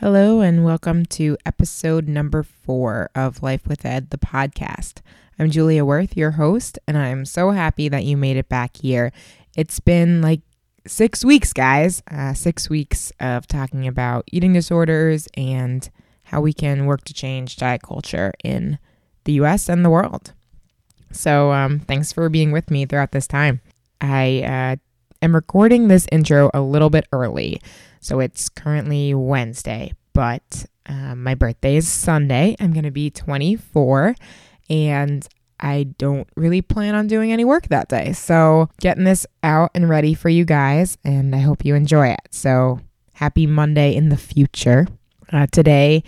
Hello and welcome to episode number 4 of Life with Ed, the podcast. I'm Julia Wirth, your host, and I'm so happy that you made it back here. It's been like 6 weeks, guys. 6 weeks of talking about eating disorders and how we can work to change diet culture in the U.S. and the world. So thanks for being with me throughout this time. I'm recording this intro a little bit early, so it's currently Wednesday, but my birthday is Sunday. I'm going to be 24, and I don't really plan on doing any work that day, so getting this out and ready for you guys, and I hope you enjoy it. So happy Monday in the future. Today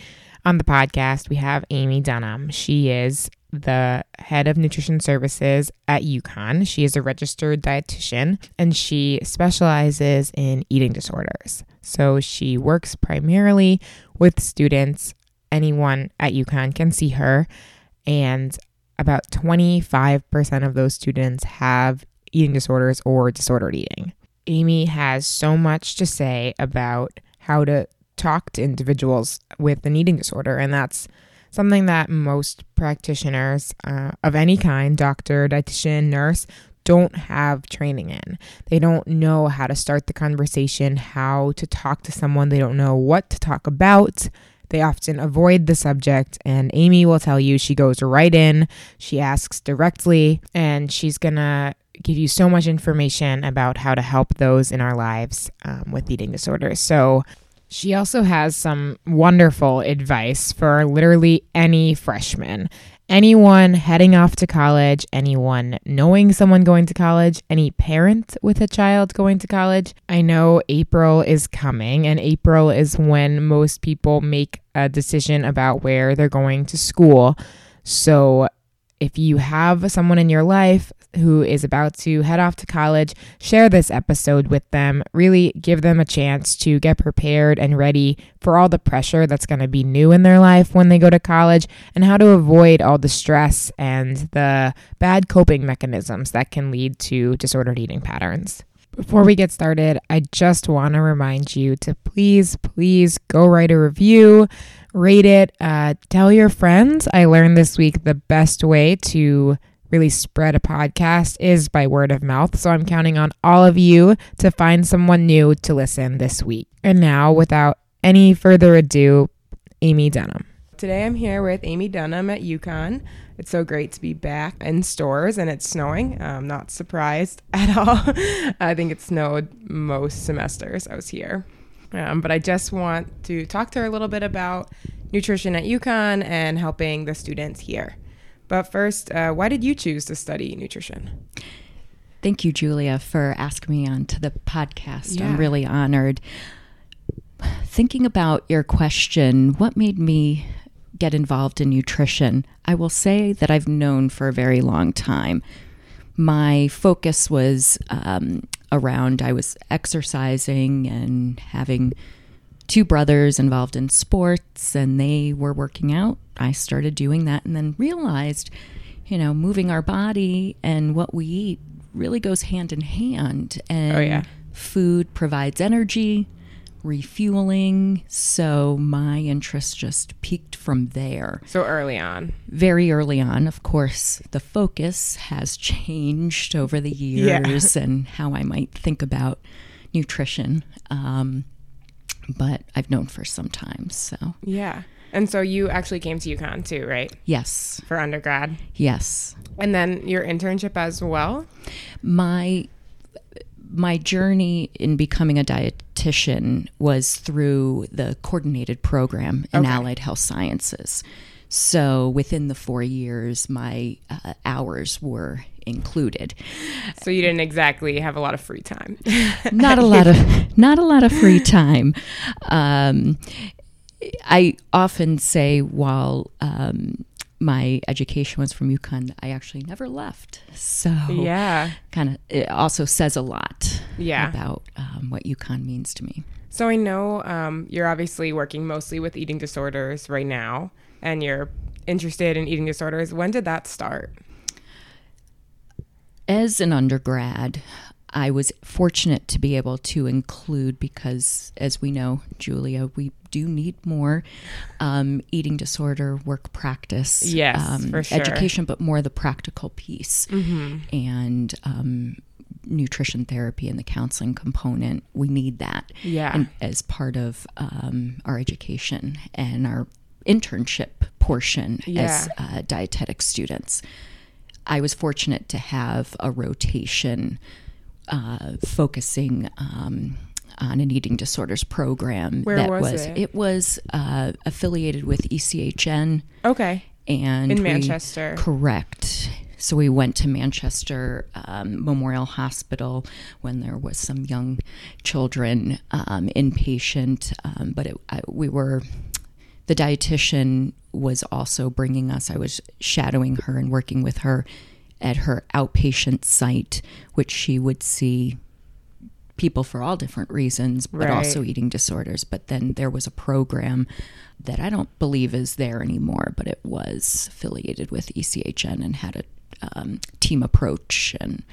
on the podcast, we have Amy Dunham. She is the head of nutrition services at UConn. She is a registered dietitian and she specializes in eating disorders. So she works primarily with students. Anyone at UConn can see her, and about 25% of those students have eating disorders or disordered eating. Amy has so much to say about how to talk to individuals with an eating disorder, and that's something that most practitioners of any kind, doctor, dietitian, nurse, don't have training in. They don't know how to start the conversation, how to talk to someone. They don't know what to talk about. They often avoid the subject, and Amy will tell you she goes right in, she asks directly, and she's gonna give you so much information about how to help those in our lives with eating disorders. So she also has some wonderful advice for literally any freshman, anyone heading off to college, anyone knowing someone going to college, any parent with a child going to college. I know April is coming, and April is when most people make a decision about where they're going to school. So if you have someone in your life who is about to head off to college, share this episode with them. Really give them a chance to get prepared and ready for all the pressure that's going to be new in their life when they go to college, and how to avoid all the stress and the bad coping mechanisms that can lead to disordered eating patterns. Before we get started, I just want to remind you to please go write a review, rate it, tell your friends. I learned this week the best way to really spread a podcast is by word of mouth. So I'm counting on all of you to find someone new to listen this week. And now, without any further ado, Amy Dunham. Today I'm here with Amy Dunham at UConn. It's so great to be back in stores, and it's snowing. I'm not surprised at all. I think it snowed most semesters I was here. But I just want to talk to her a little bit about nutrition at UConn and helping the students here. But first, why did you choose to study nutrition? Thank you, Julia, for asking me on to the podcast. Yeah. I'm really honored. Thinking about your question, what made me get involved in nutrition? I will say that I've known for a very long time. My focus was around, I was exercising and having two brothers involved in sports, and they were working out. I started doing that and then realized, you know, moving our body and what we eat really goes hand in hand. And food provides energy, refueling. So my interest just peaked from there. So early on. Very early on. Of course, the focus has changed over the years and how I might think about nutrition. But I've known for some time, so. Yeah. And so you actually came to UConn too, right? Yes. For undergrad? Yes. And then your internship as well? My journey in becoming a dietitian was through the coordinated program in Allied Health Sciences. So within the 4 years, my hours were included. So you didn't exactly have a lot of free time. Not a lot of free time. I often say while my education was from UConn, I actually never left. So kind of it also says a lot about what UConn means to me. So I know you're obviously working mostly with eating disorders right now, and you're interested in eating disorders. When did that start? As an undergrad, I was fortunate to be able to include, because as we know, Julia, we do need more eating disorder work practice, for sure. Education, but more the practical piece, mm-hmm. and nutrition therapy and the counseling component. We need that and as part of our education and our internship portion as dietetic students. I was fortunate to have a rotation focusing on an eating disorders program. Where that was it? It was affiliated with ECHN. Okay. And in Manchester. Correct. So we went to Manchester Memorial Hospital when there was some young children inpatient, but we were. The dietitian was also bringing us. I was shadowing her and working with her at her outpatient site, which she would see people for all different reasons, but also eating disorders. But then there was a program that I don't believe is there anymore, but it was affiliated with ECHN and had a team approach. And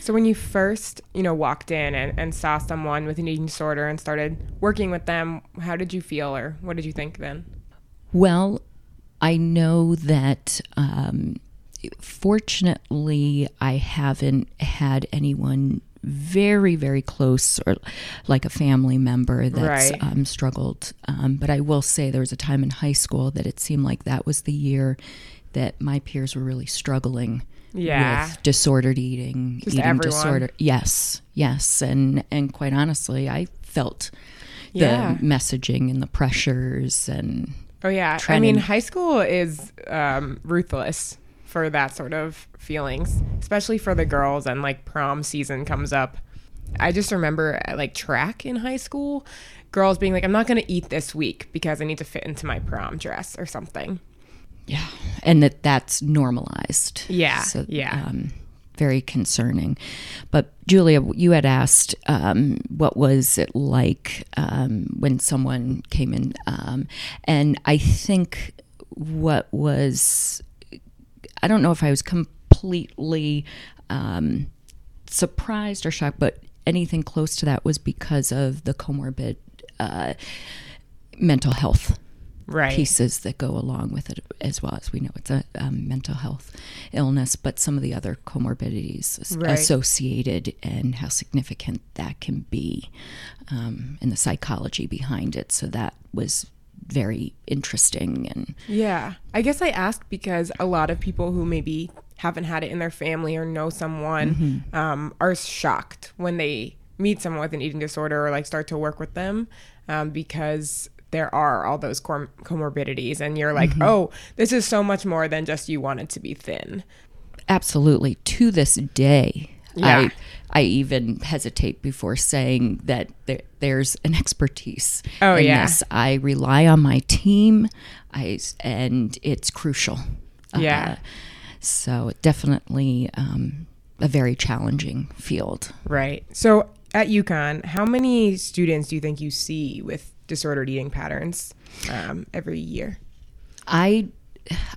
so when you first, walked in and saw someone with an eating disorder and started working with them, how did you feel, or what did you think then? Well, I know that fortunately I haven't had anyone very, very close or like a family member that's struggled. But I will say there was a time in high school that it seemed like that was the year that my peers were really struggling with disordered eating, just eating everyone. Disorder. Yes. And quite honestly, I felt the messaging and the pressures and trending. I mean, high school is ruthless for that sort of feelings, especially for the girls, and like prom season comes up. I just remember like track in high school, girls being like, I'm not going to eat this week because I need to fit into my prom dress or something. Yeah. And that's normalized. Yeah. So, very concerning. But Julia, you had asked what was it like when someone came in. And I think what was, I don't know if I was completely surprised or shocked, but anything close to that, was because of the comorbid mental health pieces that go along with it, as well as we know it's a mental health illness, but some of the other comorbidities associated and how significant that can be, and the psychology behind it. So that was very interesting. And I guess I asked because a lot of people who maybe haven't had it in their family or know someone are shocked when they meet someone with an eating disorder or like start to work with them, because there are all those comorbidities, and you're like, oh, this is so much more than just you wanted to be thin. Absolutely. To this day, I even hesitate before saying that there's an expertise in this. I rely on my team, and it's crucial. So definitely a very challenging field. Right. So at UConn, how many students do you think you see with disordered eating patterns every year? I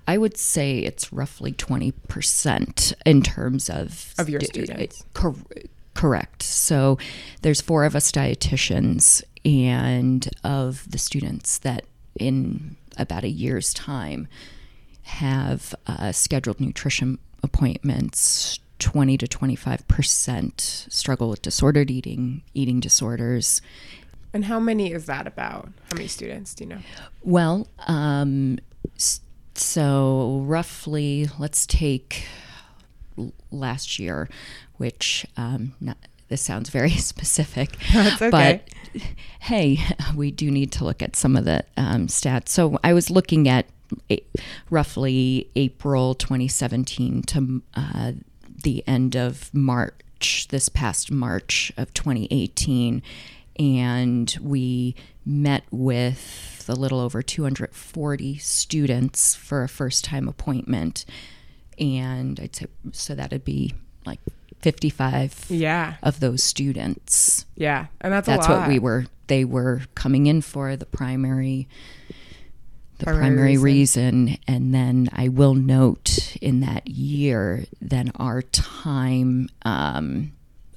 would say it's roughly 20% in terms of your students. Correct. So there's 4 of us dietitians, and of the students that in about a year's time have scheduled nutrition appointments, 20 to 25% struggle with disordered eating, eating disorders. And how many is that about? How many students do you know? Well, so roughly, let's take last year, which this sounds very specific, okay. But hey, we do need to look at some of the stats. So I was looking at roughly April 2017 to the end of March, this past March of 2018. And we met with a little over 240 students for a first-time appointment. And I'd say, so that'd be like 55 of those students. Yeah, and that's a lot. That's what they were coming in for, the primary reason. And then I will note in that year, then our time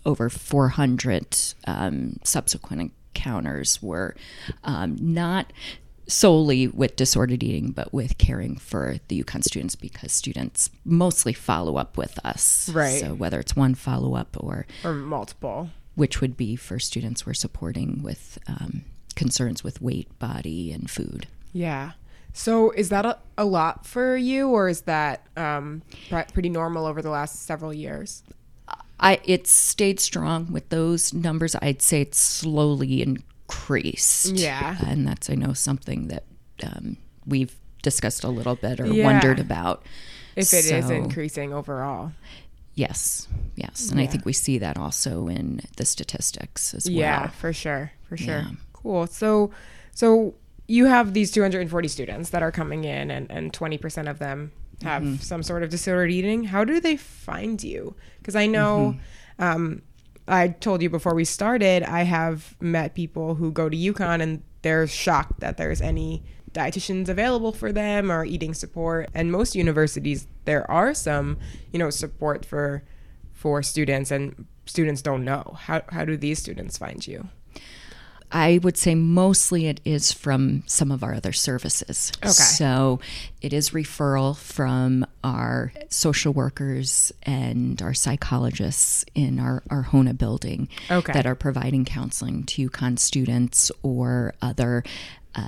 over 400 subsequent encounters were not solely with disordered eating, but with caring for the UConn students, because students mostly follow up with us. Right. So whether it's one follow-up or multiple, which would be for students we're supporting with concerns with weight, body, and food. Yeah. So is that a lot for you, or is that pretty normal over the last several years? It's stayed strong with those numbers. I'd say it's slowly increased. Yeah. And that's, I know, something that we've discussed a little bit or wondered about. If it is increasing overall. Yes. And I think we see that also in the statistics as well. Yeah, for sure. Yeah. Cool. So you have these 240 students that are coming in, and 20% of them have some sort of disordered eating. How do they find you? Because I know, I told you before we started, I have met people who go to UConn and they're shocked that there's any dietitians available for them or eating support. And most universities, there are some, support for students, and students don't know. How do these students find you? I would say mostly it is from some of our other services. Okay. So it is referral from our social workers and our psychologists in our HONA building that are providing counseling to UConn students or other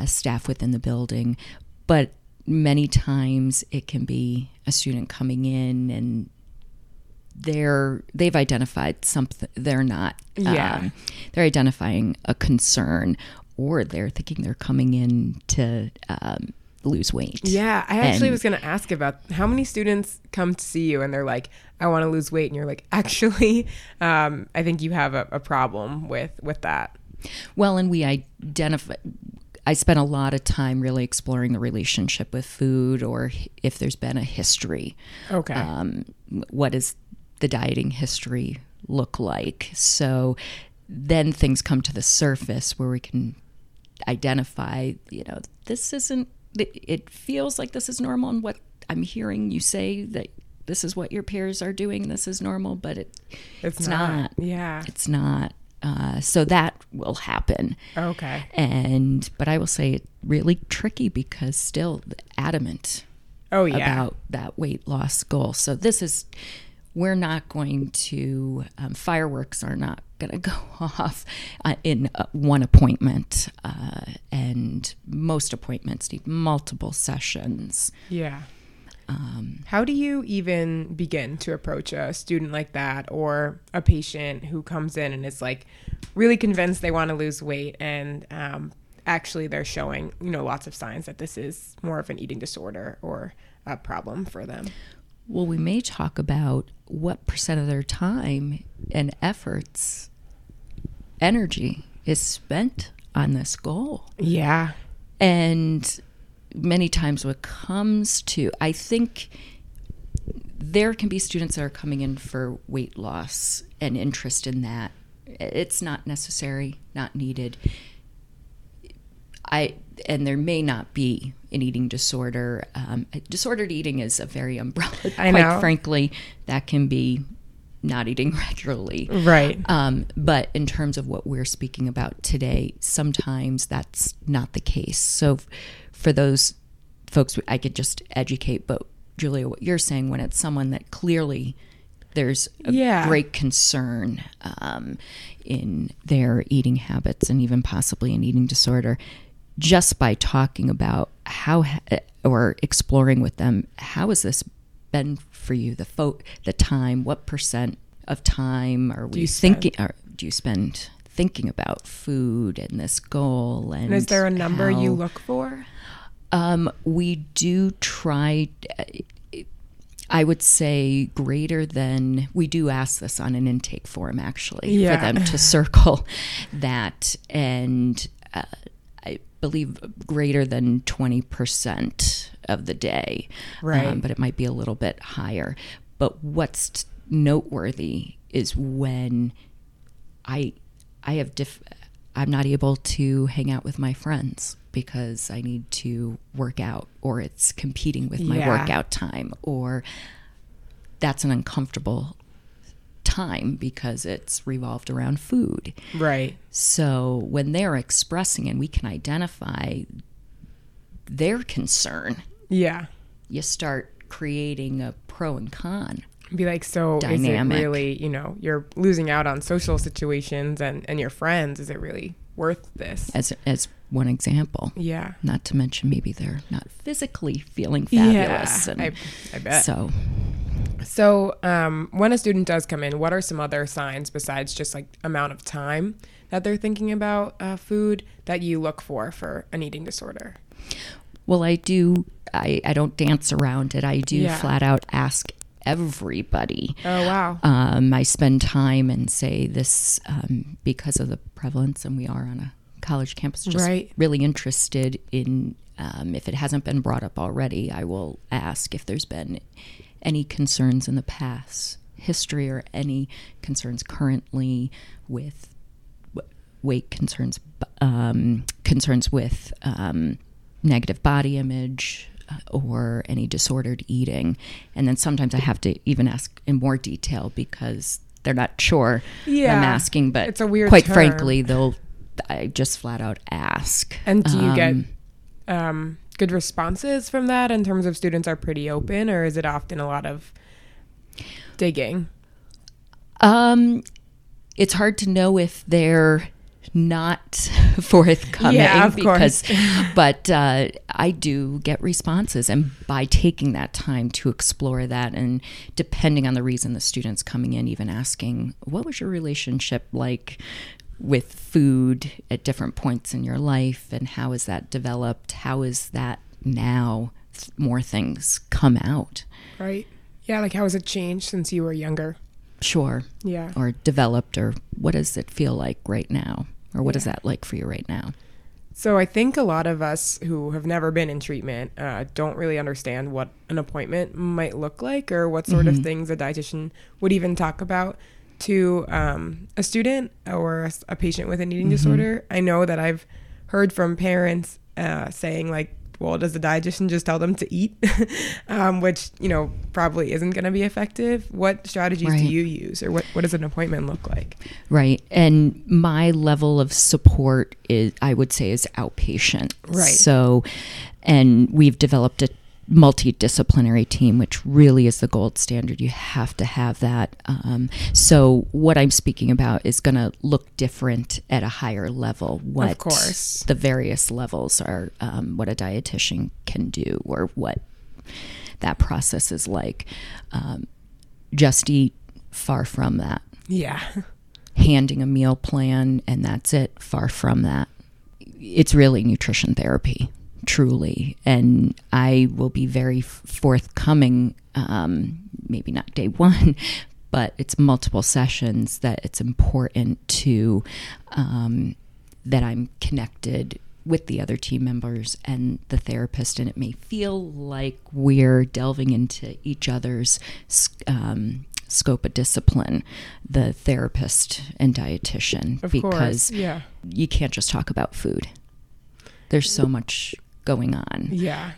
staff within the building. But many times it can be a student coming in and they've identified something. They're identifying a concern, or they're thinking they're coming in to lose weight. Yeah, I actually was going to ask about how many students come to see you and they're like, I want to lose weight, and you're like, actually, I think you have a problem with that. Well, and we identify. I spent a lot of time really exploring the relationship with food, or if there's been a history. Okay. What is the dieting history look like? So then things come to the surface where we can identify, this isn't, it feels like this is normal, and what I'm hearing you say that this is what your peers are doing, this is normal, but it's not. Yeah. It's not. So that will happen. Okay. But I will say it's really tricky, because still adamant about that weight loss goal. So we're not going to, fireworks are not going to go off in one appointment. And most appointments need multiple sessions. Yeah. How do you even begin to approach a student like that, or a patient who comes in and is like really convinced they want to lose weight, and actually they're showing, lots of signs that this is more of an eating disorder or a problem for them? Well, we may talk about what percent of their time and efforts, energy is spent on this goal. Yeah. And many times what comes to, I think there can be students that are coming in for weight loss and interest in that. It's not necessary, not needed. And there may not be an eating disorder. Disordered eating is a very umbrella. Quite frankly, that can be not eating regularly. Right. But in terms of what we're speaking about today, sometimes that's not the case. So for those folks, I could just educate, but Julia, what you're saying, when it's someone that clearly there's a great concern in their eating habits, and even possibly an eating disorder, just by talking about how, or exploring with them, how has this been for you, the time, what percent of time do you spend thinking about food and this goal? And is there a number you look for? We do try, I would say greater than, we do ask this on an intake form for them to circle that. And I believe greater than 20% of the day, right? But it might be a little bit higher. But what's noteworthy is when I'm not able to hang out with my friends because I need to work out, or it's competing with my workout time, or that's an uncomfortable time because it's revolved around food. Right. So when they're expressing and we can identify their concern, yeah, you start creating a pro and con. Be like, so dynamic. Is it really, you know, you're losing out on social situations and your friends. Is it really worth this? As one example. Yeah. Not to mention maybe they're not physically feeling fabulous. Yeah, and I bet. So when a student does come in, what are some other signs besides just like amount of time that they're thinking about food that you look for an eating disorder? Well, I don't dance around it. I do flat out ask everybody. Oh, wow. I spend time and say this because of the prevalence, and we are on a college campus, just really interested in, if it hasn't been brought up already, I will ask if there's been any concerns in the past history or any concerns currently with weight concerns, concerns with negative body image, or any disordered eating. And then sometimes I have to even ask in more detail because they're not sure I'm asking, but it's a weird quite term. Frankly, I just flat out ask. And do you get good responses from that in terms of students are pretty open, or is it often a lot of digging? It's hard to know if they're not forthcoming, but I do get responses, and by taking that time to explore that, and depending on the reason the student's coming in, even asking, what was your relationship like with food at different points in your life, and how is that developed? How is that now more things come out? Right. Yeah, like how has it changed since you were younger? Sure. Yeah. Or developed, or what does it feel like right now? Or what is that like for you right now? So I think a lot of us who have never been in treatment don't really understand what an appointment might look like, or what sort of things a dietitian would even talk about to a student or a patient with an eating disorder. I know that I've heard from parents saying like, well, does the dietitian just tell them to eat? Which, you know, probably isn't going to be effective. What strategies do you use, or what does an appointment look like? Right. And my level of support is, I would say, is outpatient. Right. So, and we've developed a multidisciplinary team, which really is the gold standard. You have to have that. So what I'm speaking about is going to look different at a higher level. What of course. The various levels are, what a dietitian can do, or what that process is like. Just eat, far from that. Yeah. Handing a meal plan and that's it, far from that. It's really nutrition therapy. Truly. And I will be very forthcoming, maybe not day one, but it's multiple sessions that it's important to, that I'm connected with the other team members and the therapist. And it may feel like we're delving into each other's scope of discipline, the therapist and dietitian, of because course, yeah. You can't just talk about food. There's so much going on,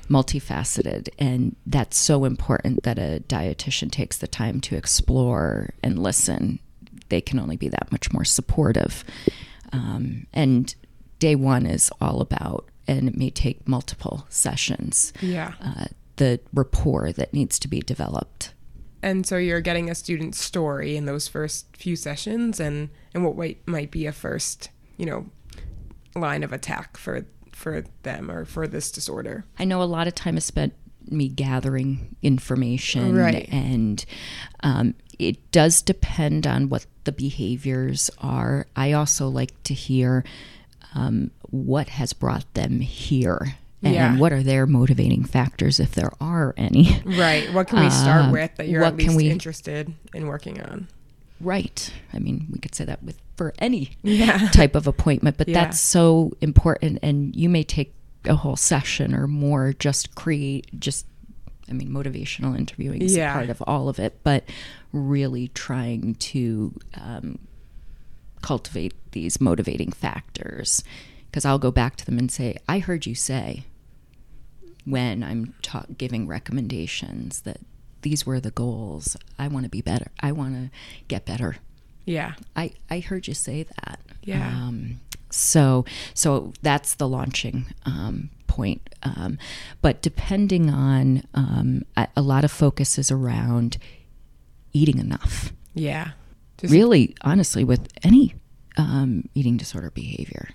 multifaceted, and that's so important that a dietitian takes the time to explore and listen. They can only be that much more supportive. And day one is all about, and it may take multiple sessions, the rapport that needs to be developed. And so you're getting a student's story in those first few sessions, and what might be a first, you know, line of attack for them or for this disorder. I know a lot of time is spent me gathering information, and it does depend on what the behaviors are. I also like to hear what has brought them here, and what are their motivating factors, if there are any. Right. What can we start with that you're at least interested in working on? Right. I mean, we could say that with for any type of appointment, but that's so important. And you may take a whole session or more, motivational interviewing is part of all of it, but really trying to cultivate these motivating factors. Because I'll go back to them and say, I heard you say when I'm giving recommendations that these were the goals. I want to be better. I want to get better. Yeah. I heard you say that. Yeah. So that's the launching point. But depending on, a lot of focus is around eating enough. Yeah. Just really, honestly, with any eating disorder behavior.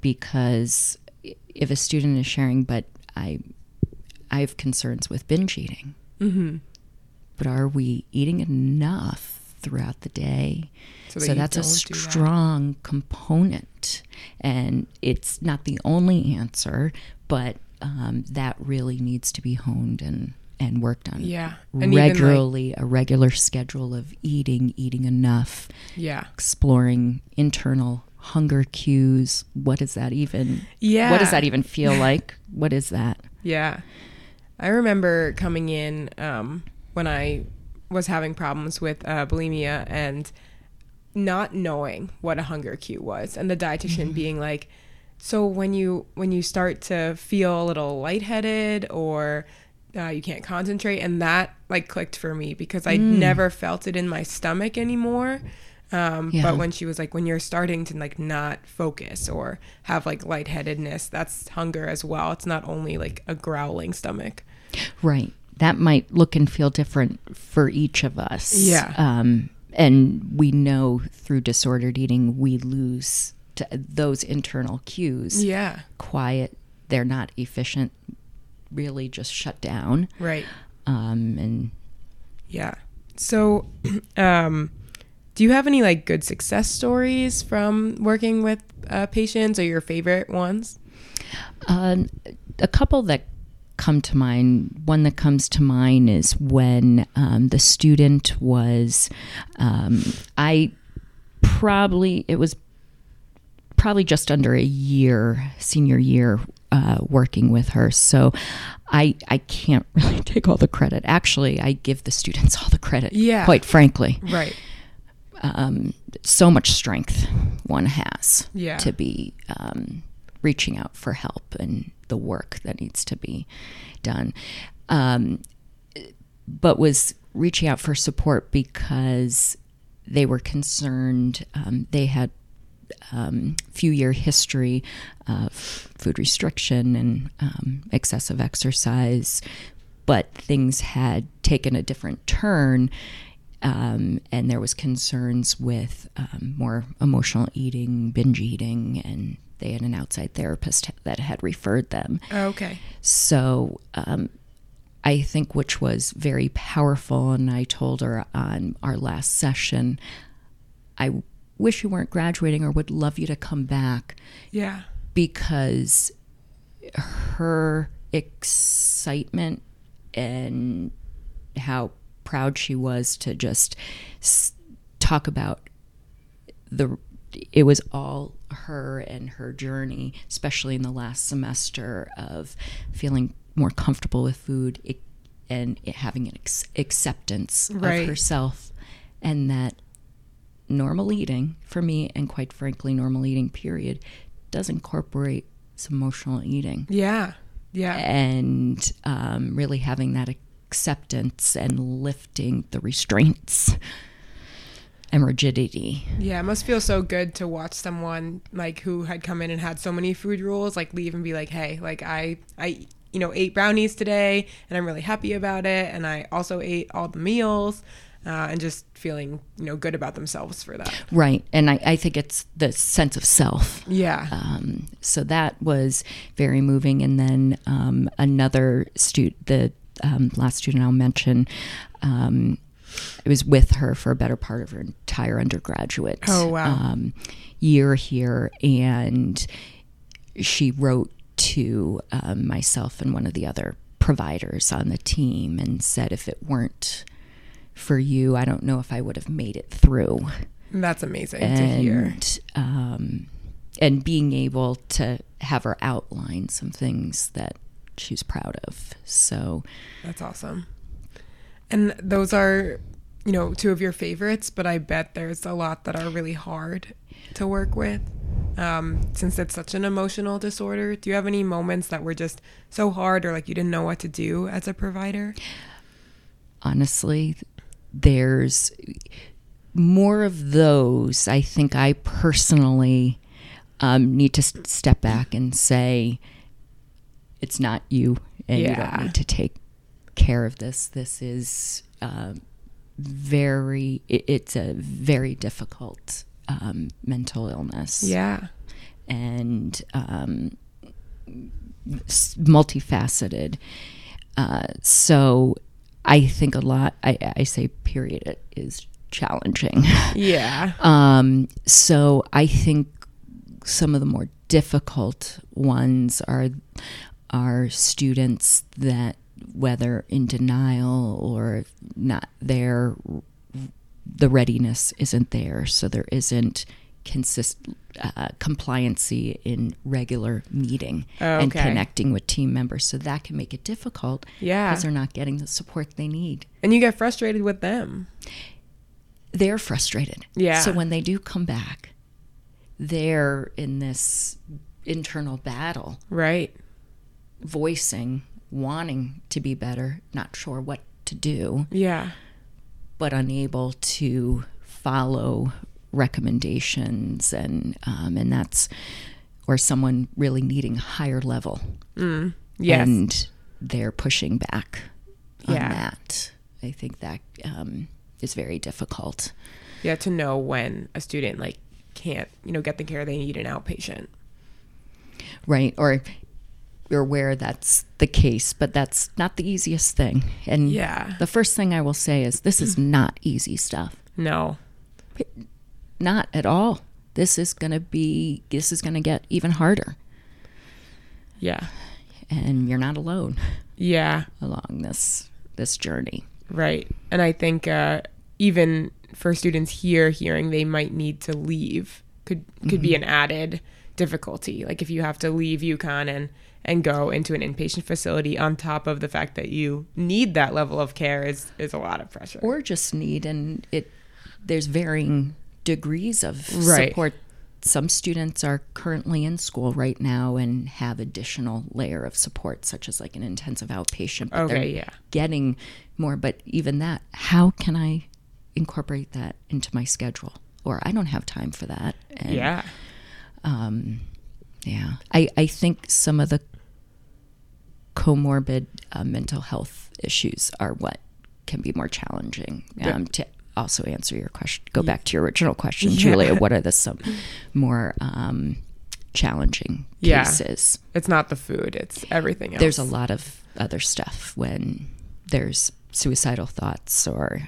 Because if a student is sharing, but I have concerns with binge eating, mm-hmm. but are we eating enough throughout the day? So that's a strong component, and it's not the only answer, but that really needs to be honed and worked on. Yeah. And regularly, a regular schedule of eating enough, yeah, exploring internal hunger cues. What does that even, yeah, what does that even feel like? What is that? Yeah. I remember coming in when I was having problems with bulimia and not knowing what a hunger cue was, and the dietitian mm-hmm. being like, so when you start to feel a little lightheaded or you can't concentrate, and that like clicked for me because I never felt it in my stomach anymore. Yeah. But when she was like, when you're starting to like not focus or have like lightheadedness, that's hunger as well. It's not only like a growling stomach. Right. That might look and feel different for each of us. Yeah. And we know through disordered eating, we lose those internal cues. Yeah. Quiet. They're not efficient. Really just shut down. Right. And yeah. So, do you have any like good success stories from working with patients, or your favorite ones? A couple that come to mind. One that comes to mind is when the student was, it was probably just under a year, senior year, working with her. So I can't really take all the credit. Actually, I give the students all the credit, yeah, quite frankly. Right. So much strength one has, yeah, to be reaching out for help and the work that needs to be done. But was reaching out for support because they were concerned. They had few-year history of food restriction and excessive exercise, but things had taken a different turn. And there was concerns with more emotional eating, binge eating, and they had an outside therapist that had referred them. Okay. So I think, which was very powerful, and I told her on our last session, I wish you weren't graduating or would love you to come back. Yeah. Because her excitement and how proud she was to just talk about it was all her and her journey, especially in the last semester, of feeling more comfortable with food and having an acceptance, right, of herself, and that normal eating for me, and quite frankly normal eating period, does incorporate some emotional eating. Yeah. Yeah. And really having that acceptance and lifting the restraints and rigidity. Yeah, it must feel so good to watch someone like who had come in and had so many food rules like leave and be like, hey, like I you know, ate brownies today and I'm really happy about it, and I also ate all the meals, and just feeling, you know, good about themselves for that. Right. And I think it's the sense of self. Yeah. So that was very moving. And then another student, the last student I'll mention, I was with her for a better part of her entire undergraduate year here, and she wrote to myself and one of the other providers on the team and said, if it weren't for you, I don't know if I would have made it through. That's amazing to hear. And being able to have her outline some things that she's proud of. So that's awesome. And those are, you know, two of your favorites, but I bet there's a lot that are really hard to work with, since it's such an emotional disorder. Do you have any moments that were just so hard, or like you didn't know what to do as a provider? honestly, there's more of those. I think I personally need to step back and say, it's not you, and you don't need to take care of this. This is it's a very difficult mental illness. Yeah. And multifaceted. So I think a lot, I say period, it is challenging. Yeah. So I think some of the more difficult ones are students that, whether in denial or not there, the readiness isn't there. So there isn't compliancy in regular meeting and connecting with team members. So that can make it difficult because they're not getting the support they need. And you get frustrated with them. They're frustrated. Yeah. So when they do come back, they're in this internal battle. Right. Voicing, wanting to be better, not sure what to do. Yeah. But unable to follow recommendations and that's, or someone really needing a higher level. Mm, yes. And they're pushing back on that. I think that is very difficult. Yeah, to know when a student like can't, get the care they need in outpatient. Right, or you're aware that's the case, but that's not the easiest thing. And the first thing I will say is this is not easy stuff. No. Not at all. This is going to get even harder. Yeah. And you're not alone. Yeah. Along this journey. Right. And I think even for students here hearing they might need to leave could be an added difficulty. Like if you have to leave UConn and go into an inpatient facility on top of the fact that you need that level of care is a lot of pressure. Or just need, and there's varying degrees of support. Some students are currently in school right now and have additional layer of support, such as like an intensive outpatient, but they're getting more. But even that, how can I incorporate that into my schedule? Or I don't have time for that. And, I think some of the comorbid mental health issues are what can be more challenging to also answer your question. Go back to your original question, Julia. What are some more challenging cases? It's not the food. It's everything else. There's a lot of other stuff when there's suicidal thoughts or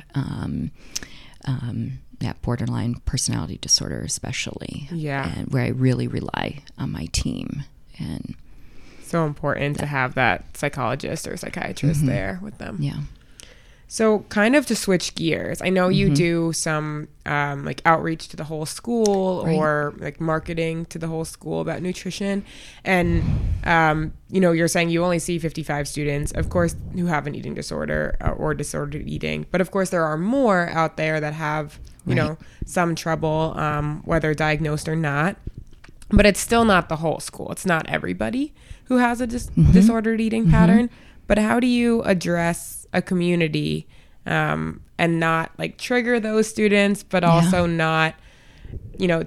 borderline personality disorder especially. Yeah. And where I really rely on my team. And so important to have that psychologist or psychiatrist there with them. Yeah. So kind of to switch gears, I know you do some like outreach to the whole school or like marketing to the whole school about nutrition. And, you're saying you only see 55 students, of course, who have an eating disorder or disordered eating. But of course, there are more out there that have, some trouble, whether diagnosed or not. But it's still not the whole school. It's not everybody who has a disordered eating pattern. But how do you address a community and not like trigger those students, but also not,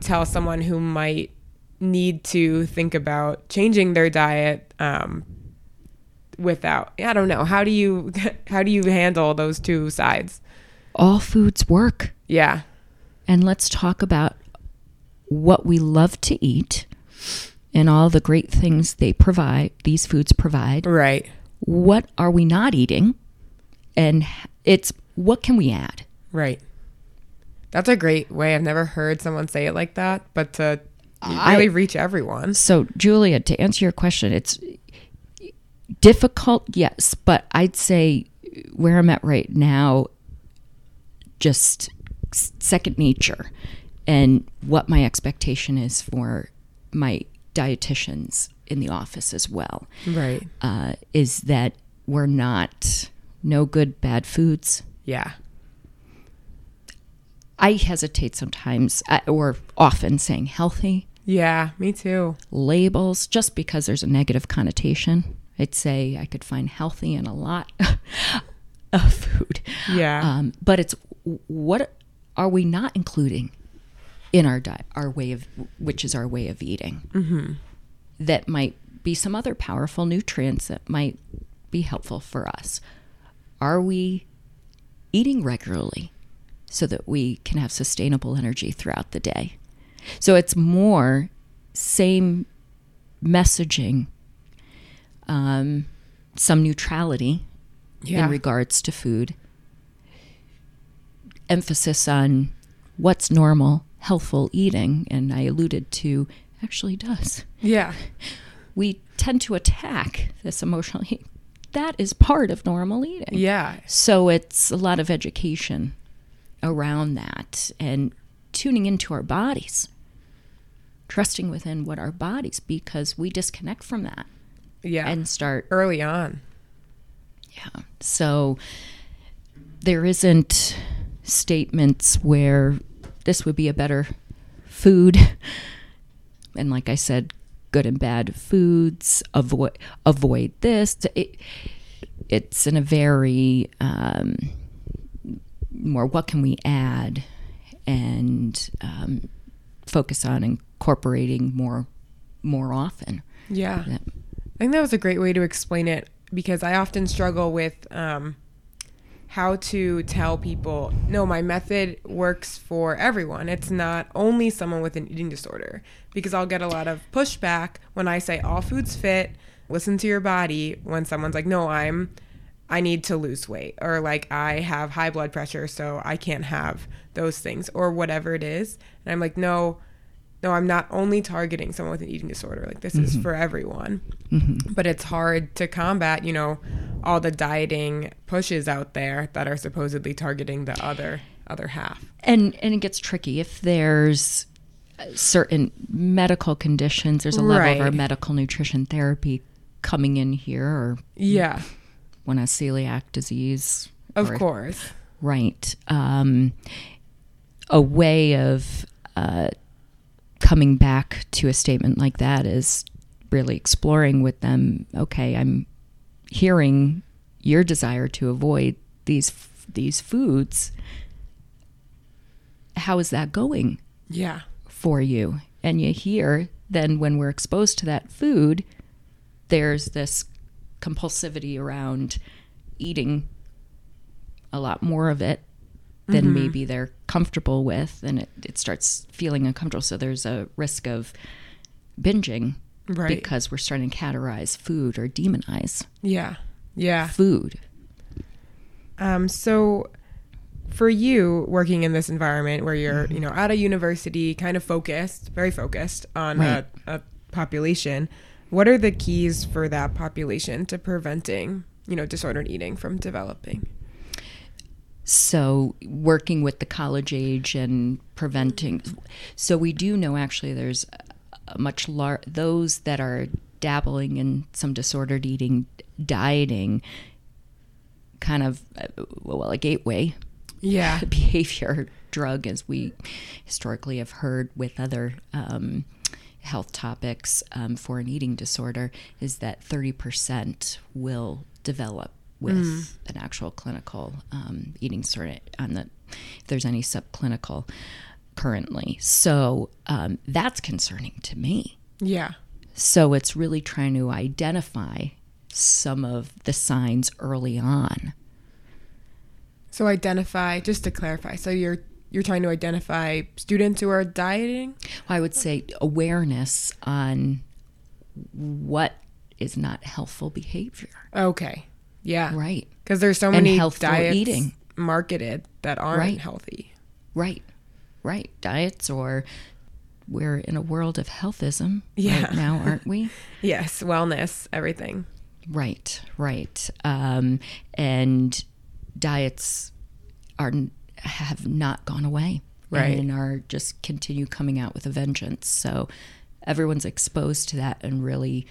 tell someone who might need to think about changing their diet without, I don't know. How do you handle those two sides? All foods work. Yeah. And let's talk about what we love to eat and all the great things they provide, these foods provide. Right. What are we not eating? And it's, what can we add? Right. That's a great way. I've never heard someone say it like that, but to really reach everyone. So, Julia, to answer your question, it's difficult, yes, but I'd say where I'm at right now, just second nature and what my expectation is for my dietitians in the office as well. Right. Is that we're not... No good, bad foods. Yeah. I hesitate sometimes, or often saying healthy. Yeah, me too. Labels, just because there's a negative connotation. I'd say I could find healthy in a lot of food. Yeah. But it's what are we not including in our diet, our way of, which is our way of eating, mm-hmm. that might be some other powerful nutrients that might be helpful for us. Are we eating regularly so that we can have sustainable energy throughout the day? So it's more same messaging, some neutrality in regards to food, emphasis on what's normal, healthful eating, and I alluded to actually does. Yeah. We tend to attack this emotional eating. That is part of normal eating. Yeah. So it's a lot of education around that and tuning into our bodies, trusting within what our bodies, because we disconnect from that. Yeah. And start early on. Yeah. So there isn't statements where this would be a better food. And like I said, good and bad foods, avoid this. It's in a very more what can we add and focus on incorporating more often. Yeah. I think that was a great way to explain it, because I often struggle with how to tell people, no, my method works for everyone. It's not only someone with an eating disorder, because I'll get a lot of pushback when I say all foods fit, listen to your body, when someone's like, no, I need to lose weight, or like I have high blood pressure, so I can't have those things, or whatever it is. And I'm like, no, I'm not only targeting someone with an eating disorder. Like this mm-hmm. is for everyone, mm-hmm. but it's hard to combat, all the dieting pushes out there that are supposedly targeting the other half. And it gets tricky if there's certain medical conditions. There's a level of our medical nutrition therapy coming in here, or one has celiac disease, of course, right? A way of coming back to a statement like that is really exploring with them, okay, I'm hearing your desire to avoid these foods. How is that going for you? And you hear then when we're exposed to that food, there's this compulsivity around eating a lot more of it than mm-hmm. maybe they're comfortable with, and it starts feeling uncomfortable. So there's a risk of binging because we're starting to categorize food or demonize food. So for you, working in this environment where you're mm-hmm. At a university, kind of very focused on a population, what are the keys for that population to preventing disordered eating from developing? So working with the college age and preventing. So we do know actually there's a much larger, those that are dabbling in some disordered eating, dieting, kind of, a gateway behavior drug, as we historically have heard with other health topics for an eating disorder, is that 30% will develop with an actual clinical eating disorder if there's any subclinical currently. So that's concerning to me. Yeah. So it's really trying to identify some of the signs early on. So identify, just to clarify, so you're trying to identify students who are dieting? Well, I would say awareness on what is not helpful behavior. Okay. Yeah. Right. Because there's so many diets eating marketed that aren't healthy. Right. Diets, or we're in a world of healthism right now, aren't we? Yes. Wellness, everything. Right. And diets have not gone away. Right. And are just continue coming out with a vengeance. So everyone's exposed to that and really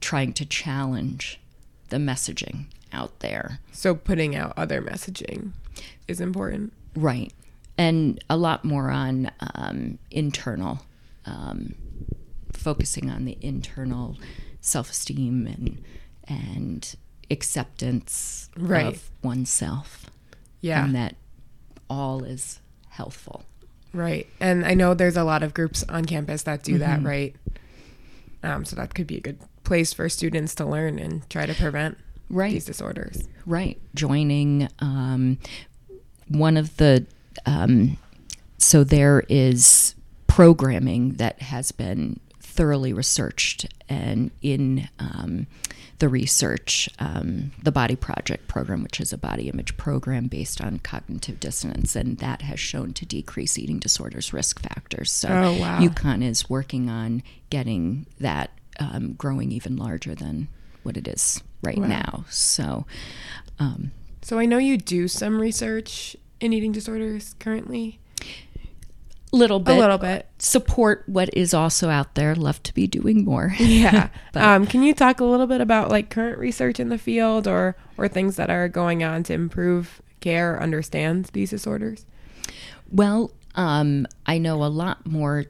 trying to challenge the messaging out there. So putting out other messaging is important. Right. And a lot more on internal, focusing on the internal self-esteem and acceptance of oneself. Yeah. And that all is healthful. Right. And I know there's a lot of groups on campus that do that, right? So that could be a good place for students to learn and try to prevent these disorders. Right. Joining one of the, so there is programming that has been thoroughly researched, and in the research, the Body Project program, which is a body image program based on cognitive dissonance, and that has shown to decrease eating disorders risk factors. So UConn is working on getting that growing even larger than what it is right now. So, so I know you do some research in eating disorders currently. A little bit. Support what is also out there. Love to be doing more. Yeah. But, can you talk a little bit about like current research in the field, or things that are going on to improve care, understand these disorders? Well, I know a lot more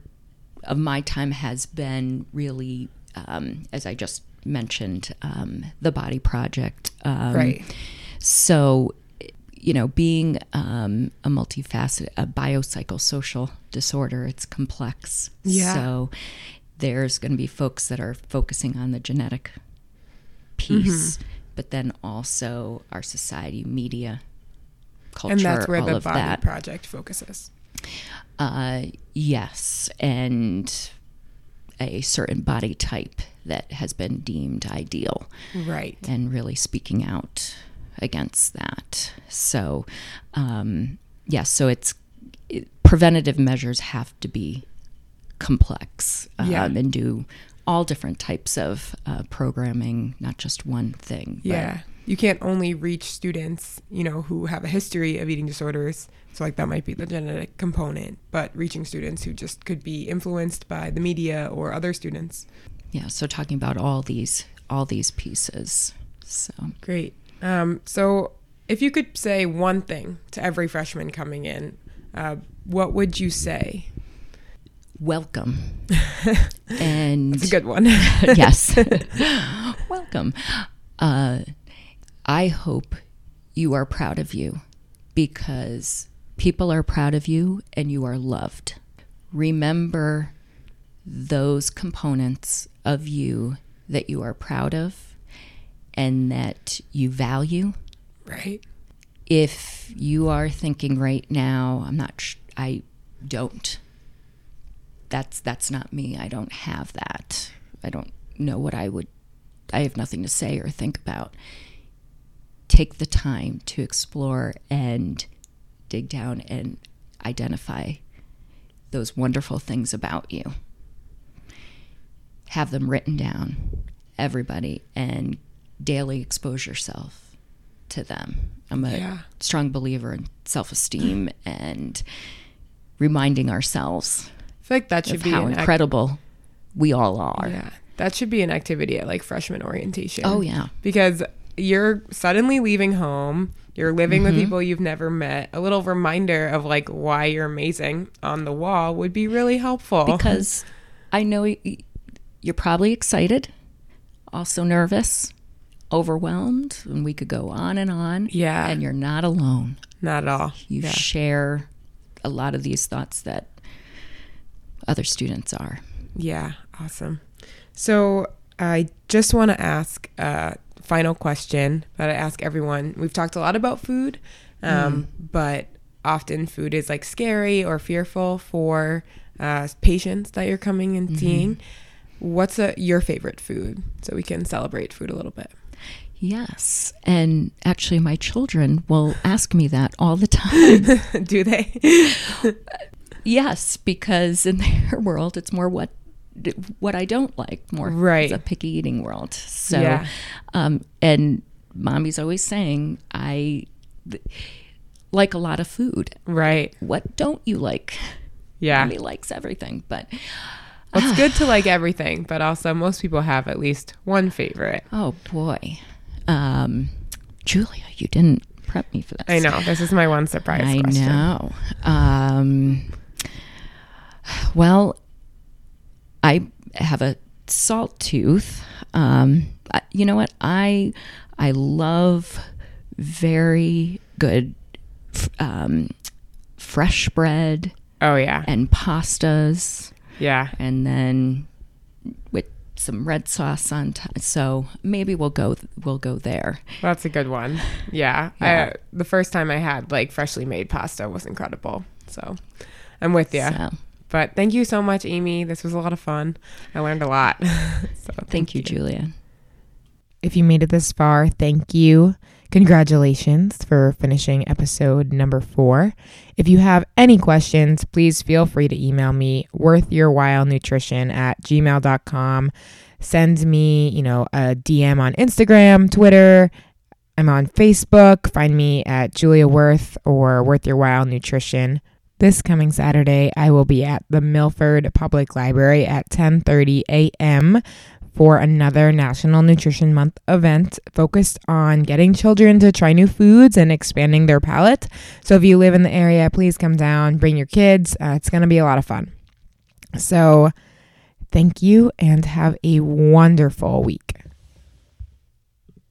of my time has been really, as I just mentioned, the Body Project. So, you know, being a multifaceted, a biopsychosocial disorder, it's complex. Yeah. So there's going to be folks that are focusing on the genetic piece, but then also our society, media, culture, all of that. And that's where the Body Project focuses. Yes, and a certain body type that has been deemed ideal. Right. And really speaking out against that. So, so preventative measures have to be complex and do all different types of programming, not just one thing. Yeah. You can't only reach students, you know, who have a history of eating disorders. So like that might be the genetic component, but reaching students who just could be influenced by the media or other students. Yeah. So talking about all these pieces. So great. So if you could say one thing to every freshman coming in, what would you say? Welcome. And that's a good one. Yes. Welcome. I hope you are proud of you, because people are proud of you and you are loved. Remember those components of you that you are proud of and that you value. Right. If you are thinking right now, I don't. That's not me. I don't have that. I don't know what I have nothing to say or think about. Take the time to explore and dig down and identify those wonderful things about you. Have them written down, everybody, and daily expose yourself to them. I'm a strong believer in self-esteem and reminding ourselves. I feel like that should be how incredible we all are. Yeah, that should be an activity at like freshman orientation. Oh yeah, because you're suddenly leaving home. You're living with people you've never met. A little reminder of like why you're amazing on the wall would be really helpful. Because I know you're probably excited, also nervous, overwhelmed, and we could go on and on. Yeah. And you're not alone. Not at all. You share a lot of these thoughts that other students are. Yeah. Awesome. So I just want to ask a final question that I ask everyone. We've talked a lot about food, but often food is like scary or fearful for patients that you're coming and seeing. What's your favorite food, so we can celebrate food a little bit? Yes, and actually my children will ask me that all the time. Do they? Yes, because in their world, it's more what I don't like, more it's a picky eating world. So, and mommy's always saying, I like a lot of food. Right. What don't you like? Yeah. Mommy likes everything, but... It's good to like everything, but also most people have at least one favorite. Oh, boy. Julia, you didn't prep me for this. I know. This is my one surprise question. I know. Well, I have a salt tooth. You know what? I I love very good fresh bread. Oh, yeah. And pastas. Yeah. And then with some red sauce on top. So maybe we'll go there. That's a good one. Yeah. Yeah. The first time I had like freshly made pasta was incredible. So I'm with you. So. But thank you so much, Amy. This was a lot of fun. I learned a lot. So thank you, Julia. If you made it this far, thank you. Congratulations for finishing episode number 4. If you have any questions, please feel free to email me, worthyourwhilenutrition@gmail.com. Send me, a DM on Instagram, Twitter. I'm on Facebook. Find me at Julia Wirth or Worth Your While Nutrition. This coming Saturday, I will be at the Milford Public Library at 10:30 a.m. for another National Nutrition Month event focused on getting children to try new foods and expanding their palate. So if you live in the area, please come down, bring your kids. It's going to be a lot of fun. So thank you and have a wonderful week.